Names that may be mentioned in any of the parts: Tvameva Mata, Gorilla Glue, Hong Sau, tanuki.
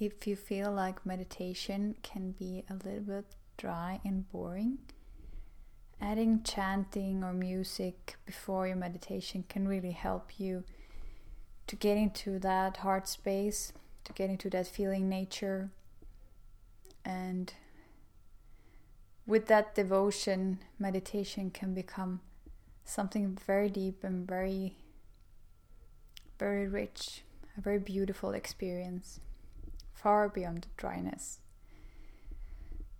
if you feel like meditation can be a little bit dry and boring, adding chanting or music before your meditation can really help you to get into that heart space, to get into that feeling nature. And with that devotion, meditation can become something very deep and very, very rich, a very beautiful experience, far beyond the dryness.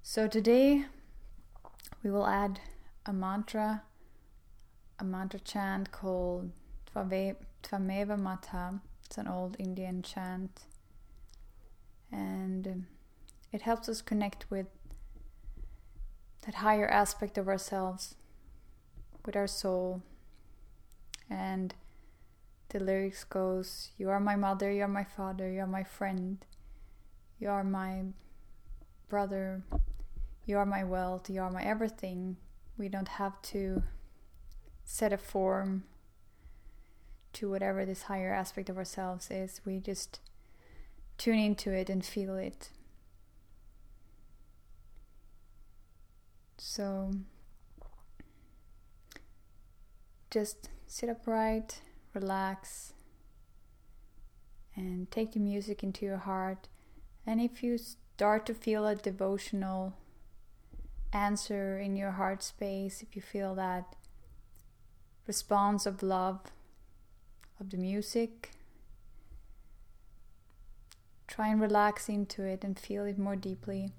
So today we will add a mantra chant called Tvameva Mata. It's an old Indian chant, and it helps us connect with that higher aspect of ourselves, with our soul. And the lyrics goes, "You are my mother, you are my father, you are my friend, you are my brother, you are my wealth, you are my everything." We don't have to set a form to whatever this higher aspect of ourselves is. We just tune into it and feel it. So just sit upright, relax, and take the music into your heart. And if you start to feel a devotional answer in your heart space, if you feel that response of love of the music, try and relax into it and feel it more deeply.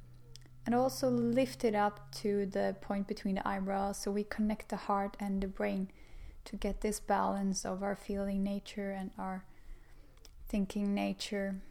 And also lift it up to the point between the eyebrows, so we connect the heart and the brain to get this balance of our feeling nature and our thinking nature.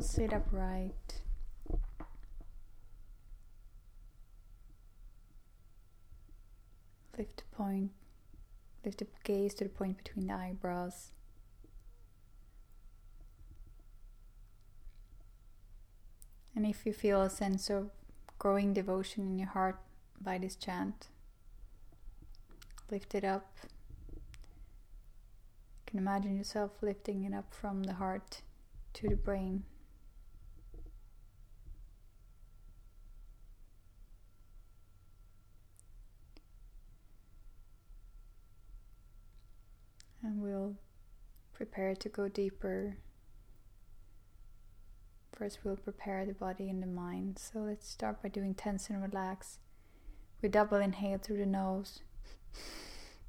Now sit upright. Lift the gaze to the point between the eyebrows. And if you feel a sense of growing devotion in your heart by this chant, lift it up. You can imagine yourself lifting it up from the heart to the brain. And we'll prepare to go deeper. First, we'll prepare the body and the mind. So let's start by doing tense and relax. We double inhale through the nose.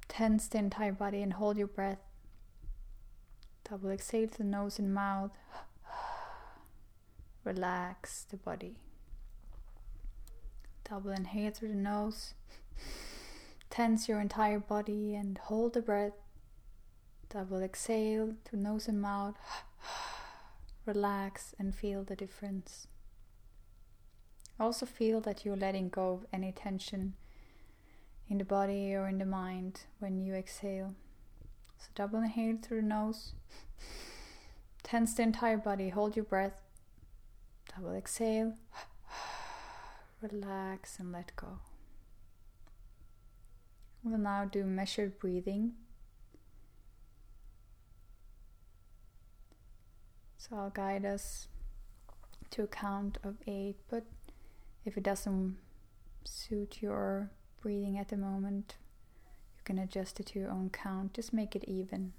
Tense the entire body and hold your breath. Double exhale through the nose and mouth. Relax the body. Double inhale through the nose. Tense your entire body and hold the breath. Double exhale through nose and mouth. Relax and feel the difference. Also feel that you're letting go of any tension in the body or in the mind when you exhale. So double inhale through the nose. Tense the entire body. Hold your breath. Double exhale. Relax and let go. We'll now do measured breathing. So I'll guide us to a count of 8, but if it doesn't suit your breathing at the moment, you can adjust it to your own count. Just make it even.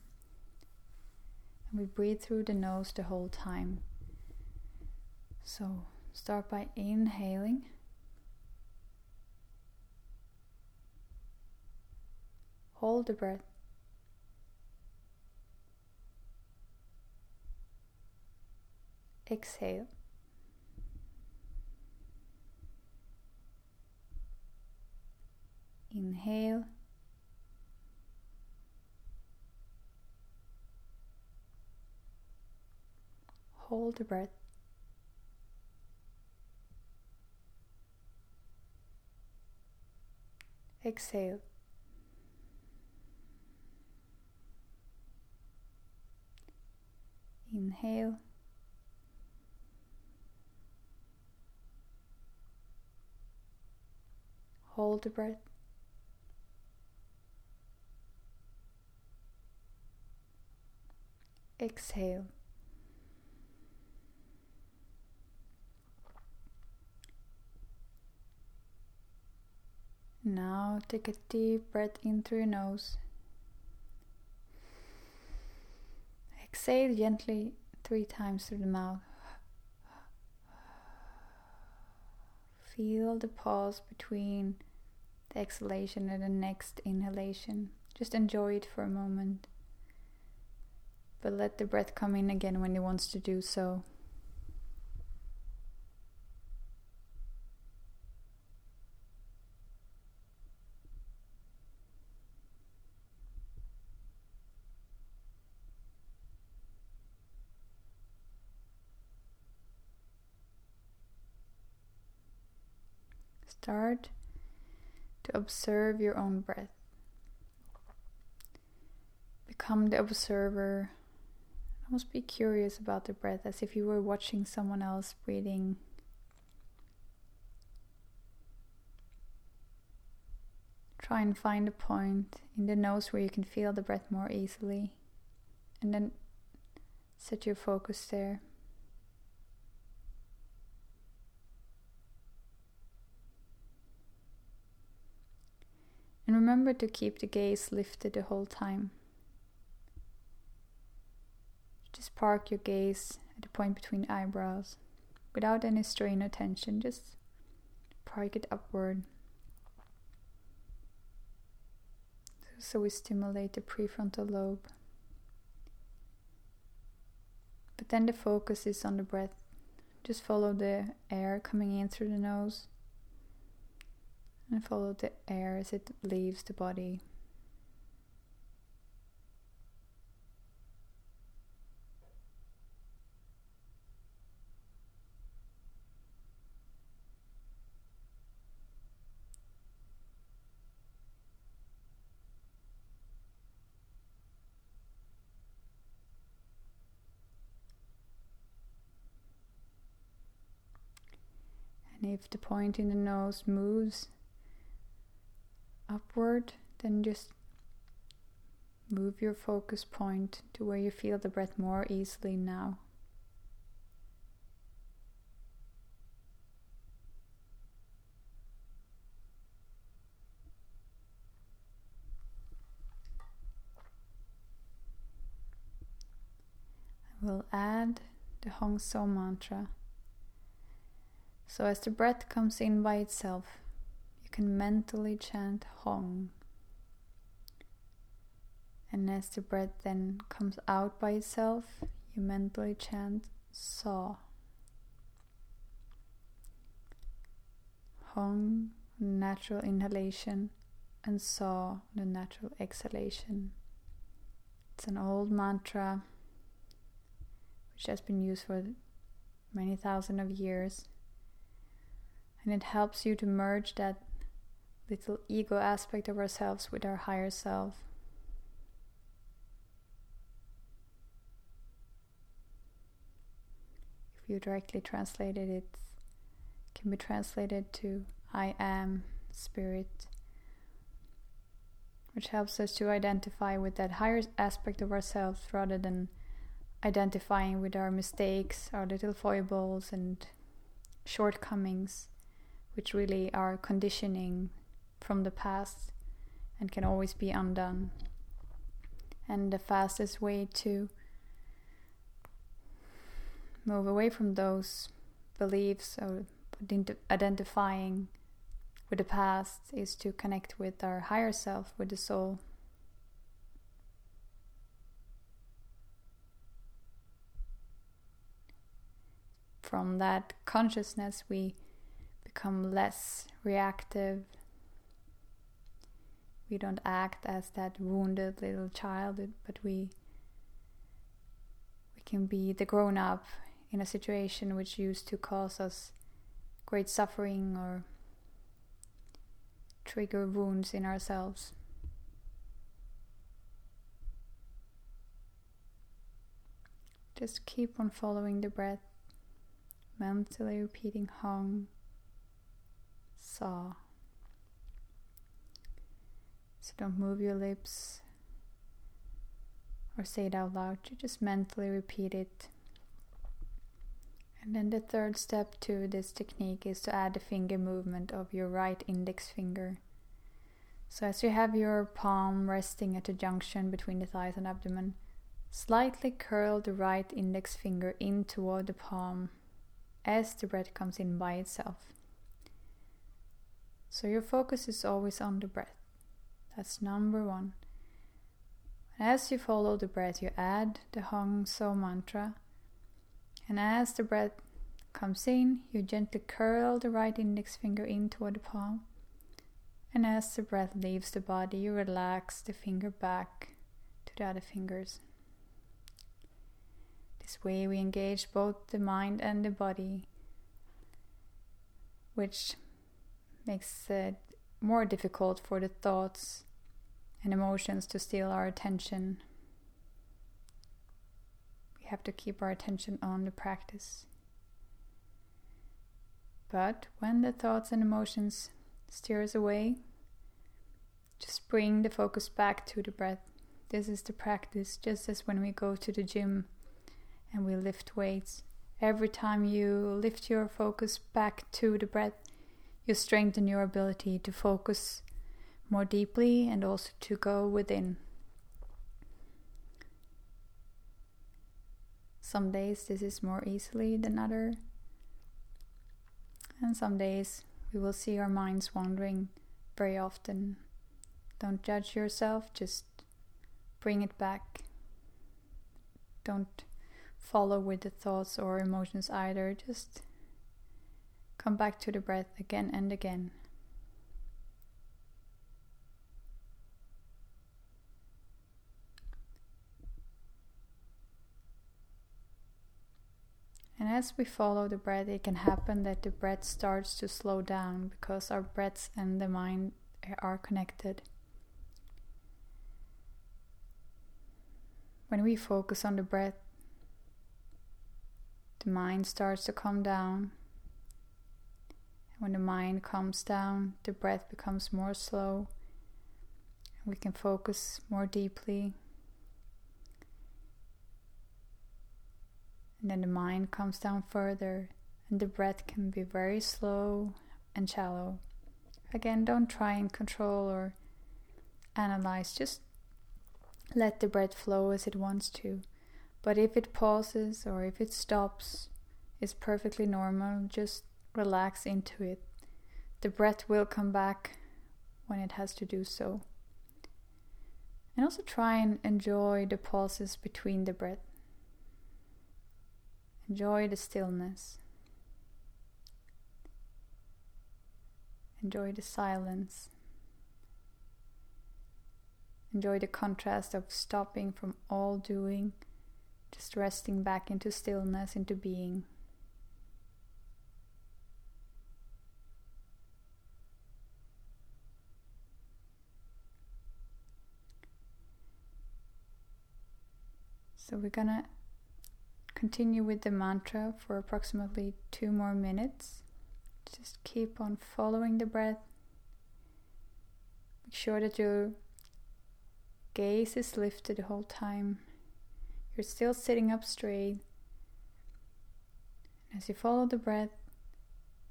And we breathe through the nose the whole time. So start by inhaling. Hold the breath. Exhale. Inhale. Hold the breath. Exhale. Inhale. Hold the breath. Exhale. Now take a deep breath in through your nose. Exhale gently 3 times through the mouth. Feel the pause between the exhalation and the next inhalation. Just enjoy it for a moment. But let the breath come in again when it wants to do so. Start to observe your own breath. Become the observer. Almost be curious about the breath as if you were watching someone else breathing. Try and find a point in the nose where you can feel the breath more easily, and then set your focus there. And remember to keep the gaze lifted the whole time. Just park your gaze at the point between the eyebrows without any strain or tension. Just park it upward. So we stimulate the prefrontal lobe. But then the focus is on the breath. Just follow the air coming in through the nose. And follow the air as it leaves the body. And if the point in the nose moves upward, then just move your focus point to where you feel the breath more easily now. We'll add the Hong Sau mantra. So as the breath comes in by itself, you can mentally chant Hong. And as the breath then comes out by itself, you mentally chant Sau. Hong, natural inhalation, and Sau, the natural exhalation. It's an old mantra which has been used for many thousands of years. And it helps you to merge that little ego aspect of ourselves with our higher self. If you directly translate it, it can be translated to I am spirit, which helps us to identify with that higher aspect of ourselves rather than identifying with our mistakes, our little foibles and shortcomings, which really are conditioning from the past and can always be undone. And the fastest way to move away from those beliefs or identifying with the past is to connect with our higher self, with the soul. From that consciousness, we become less reactive. We don't act as that wounded little child, but we can be the grown-up in a situation which used to cause us great suffering or trigger wounds in ourselves. Just keep on following the breath, mentally repeating Hong Sau. So don't move your lips or say it out loud, you just mentally repeat it. And then the third step to this technique is to add the finger movement of your right index finger. So as you have your palm resting at the junction between the thighs and abdomen, slightly curl the right index finger in toward the palm as the breath comes in by itself. So your focus is always on the breath. That's number one. As you follow the breath, you add the Hong Sau mantra. And as the breath comes in, you gently curl the right index finger in toward the palm. And as the breath leaves the body, you relax the finger back to the other fingers. This way we engage both the mind and the body, which makes it more difficult for the thoughts and emotions to steal our attention. We have to keep our attention on the practice. But when the thoughts and emotions steer us away, just bring the focus back to the breath. This is the practice, just as when we go to the gym and we lift weights. Every time you lift your focus back to the breath, you strengthen your ability to focus more deeply and also to go within. Some days this is more easily than others, and some days we will see our minds wandering very often. Don't judge yourself, just bring it back. Don't follow with the thoughts or emotions either, just come back to the breath again and again. And as we follow the breath, it can happen that the breath starts to slow down because our breaths and the mind are connected. When we focus on the breath, the mind starts to calm down When the mind calms down, the breath becomes more slow. We can focus more deeply. And then the mind comes down further, and the breath can be very slow and shallow. Again, don't try and control or analyze, just let the breath flow as it wants to. But if it pauses or if it stops, it's perfectly normal, just relax into it. The breath will come back when it has to do so. And also try and enjoy the pauses between the breath. Enjoy the stillness. Enjoy the silence. Enjoy the contrast of stopping from all doing, just resting back into stillness, into being. So we're gonna continue with the mantra for approximately 2 more minutes. Just keep on following the breath. Make sure that your gaze is lifted the whole time. You're still sitting up straight. And as you follow the breath,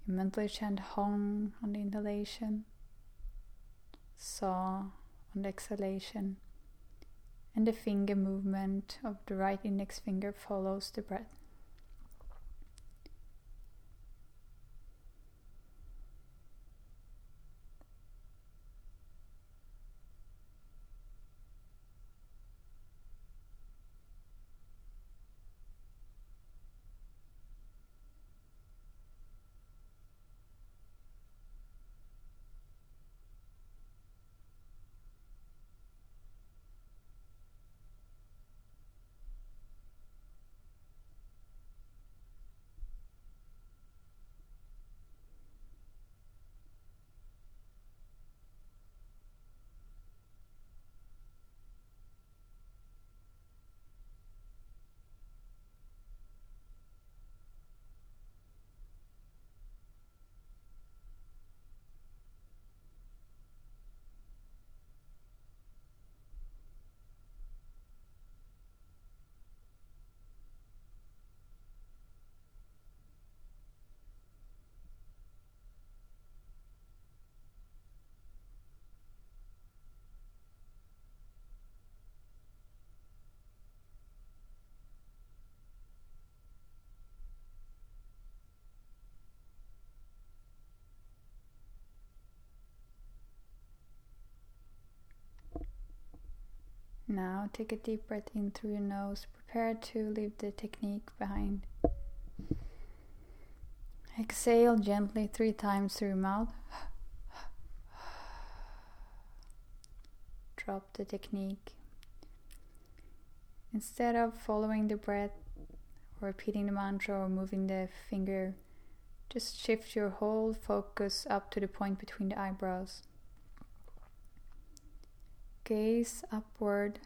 you mentally chant Hong on the inhalation, Sau on the exhalation, and the finger movement of the right index finger follows the breath. Now take a deep breath in through your nose. Prepare to leave the technique behind. Exhale gently 3 times through your mouth. Drop the technique. Instead of following the breath or repeating the mantra or moving the finger, just shift your whole focus up to the point between the eyebrows. Gaze upward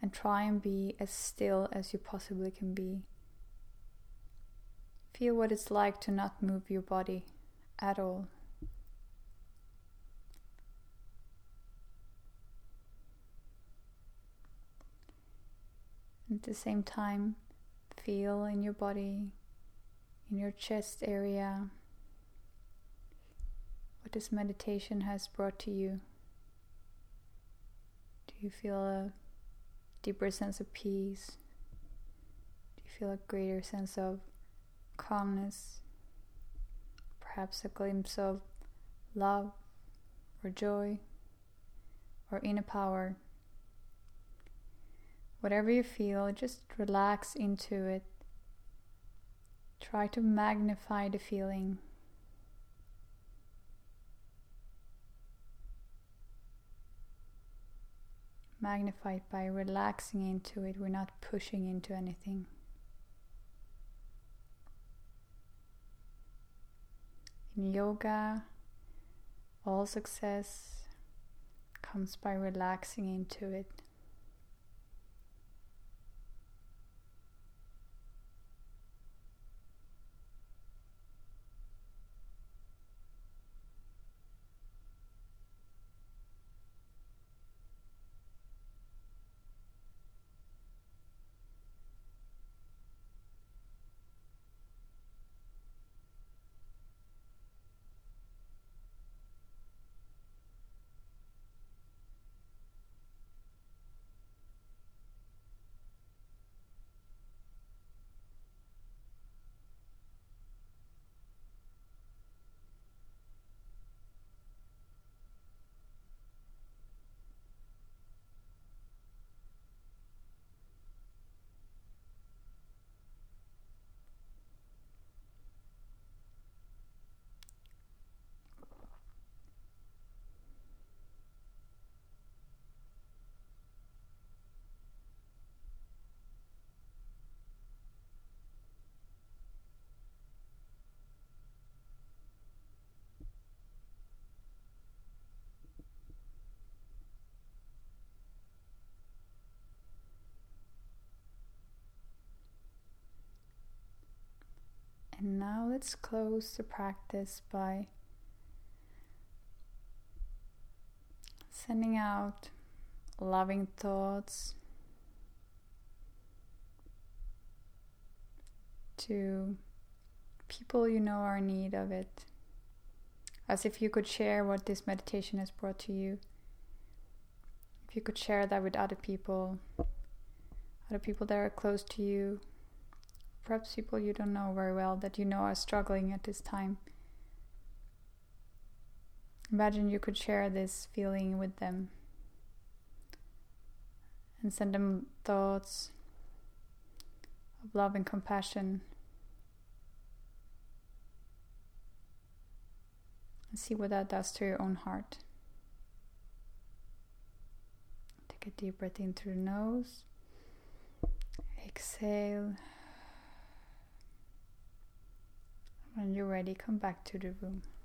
and try and be as still as you possibly can be. Feel what it's like to not move your body at all. At the same time, feel in your body, in your chest area, what this meditation has brought to you. Do you feel a deeper sense of peace? Do you feel a greater sense of calmness? Perhaps a glimpse of love or joy or inner power? Whatever you feel, just relax into it. Try to magnify the feeling. Magnified by relaxing into it. We're not pushing into anything. In yoga, all success comes by relaxing into it. let's close the practice by sending out loving thoughts to people you know are in need of it, as if you could share what this meditation has brought to you. If you could share that with other people that are close to you, perhaps people you don't know very well that you know are struggling at this time. Imagine you could share this feeling with them and send them thoughts of love and compassion. And see what that does to your own heart. Take a deep breath in through the nose. Exhale. When you're ready, come back to the room.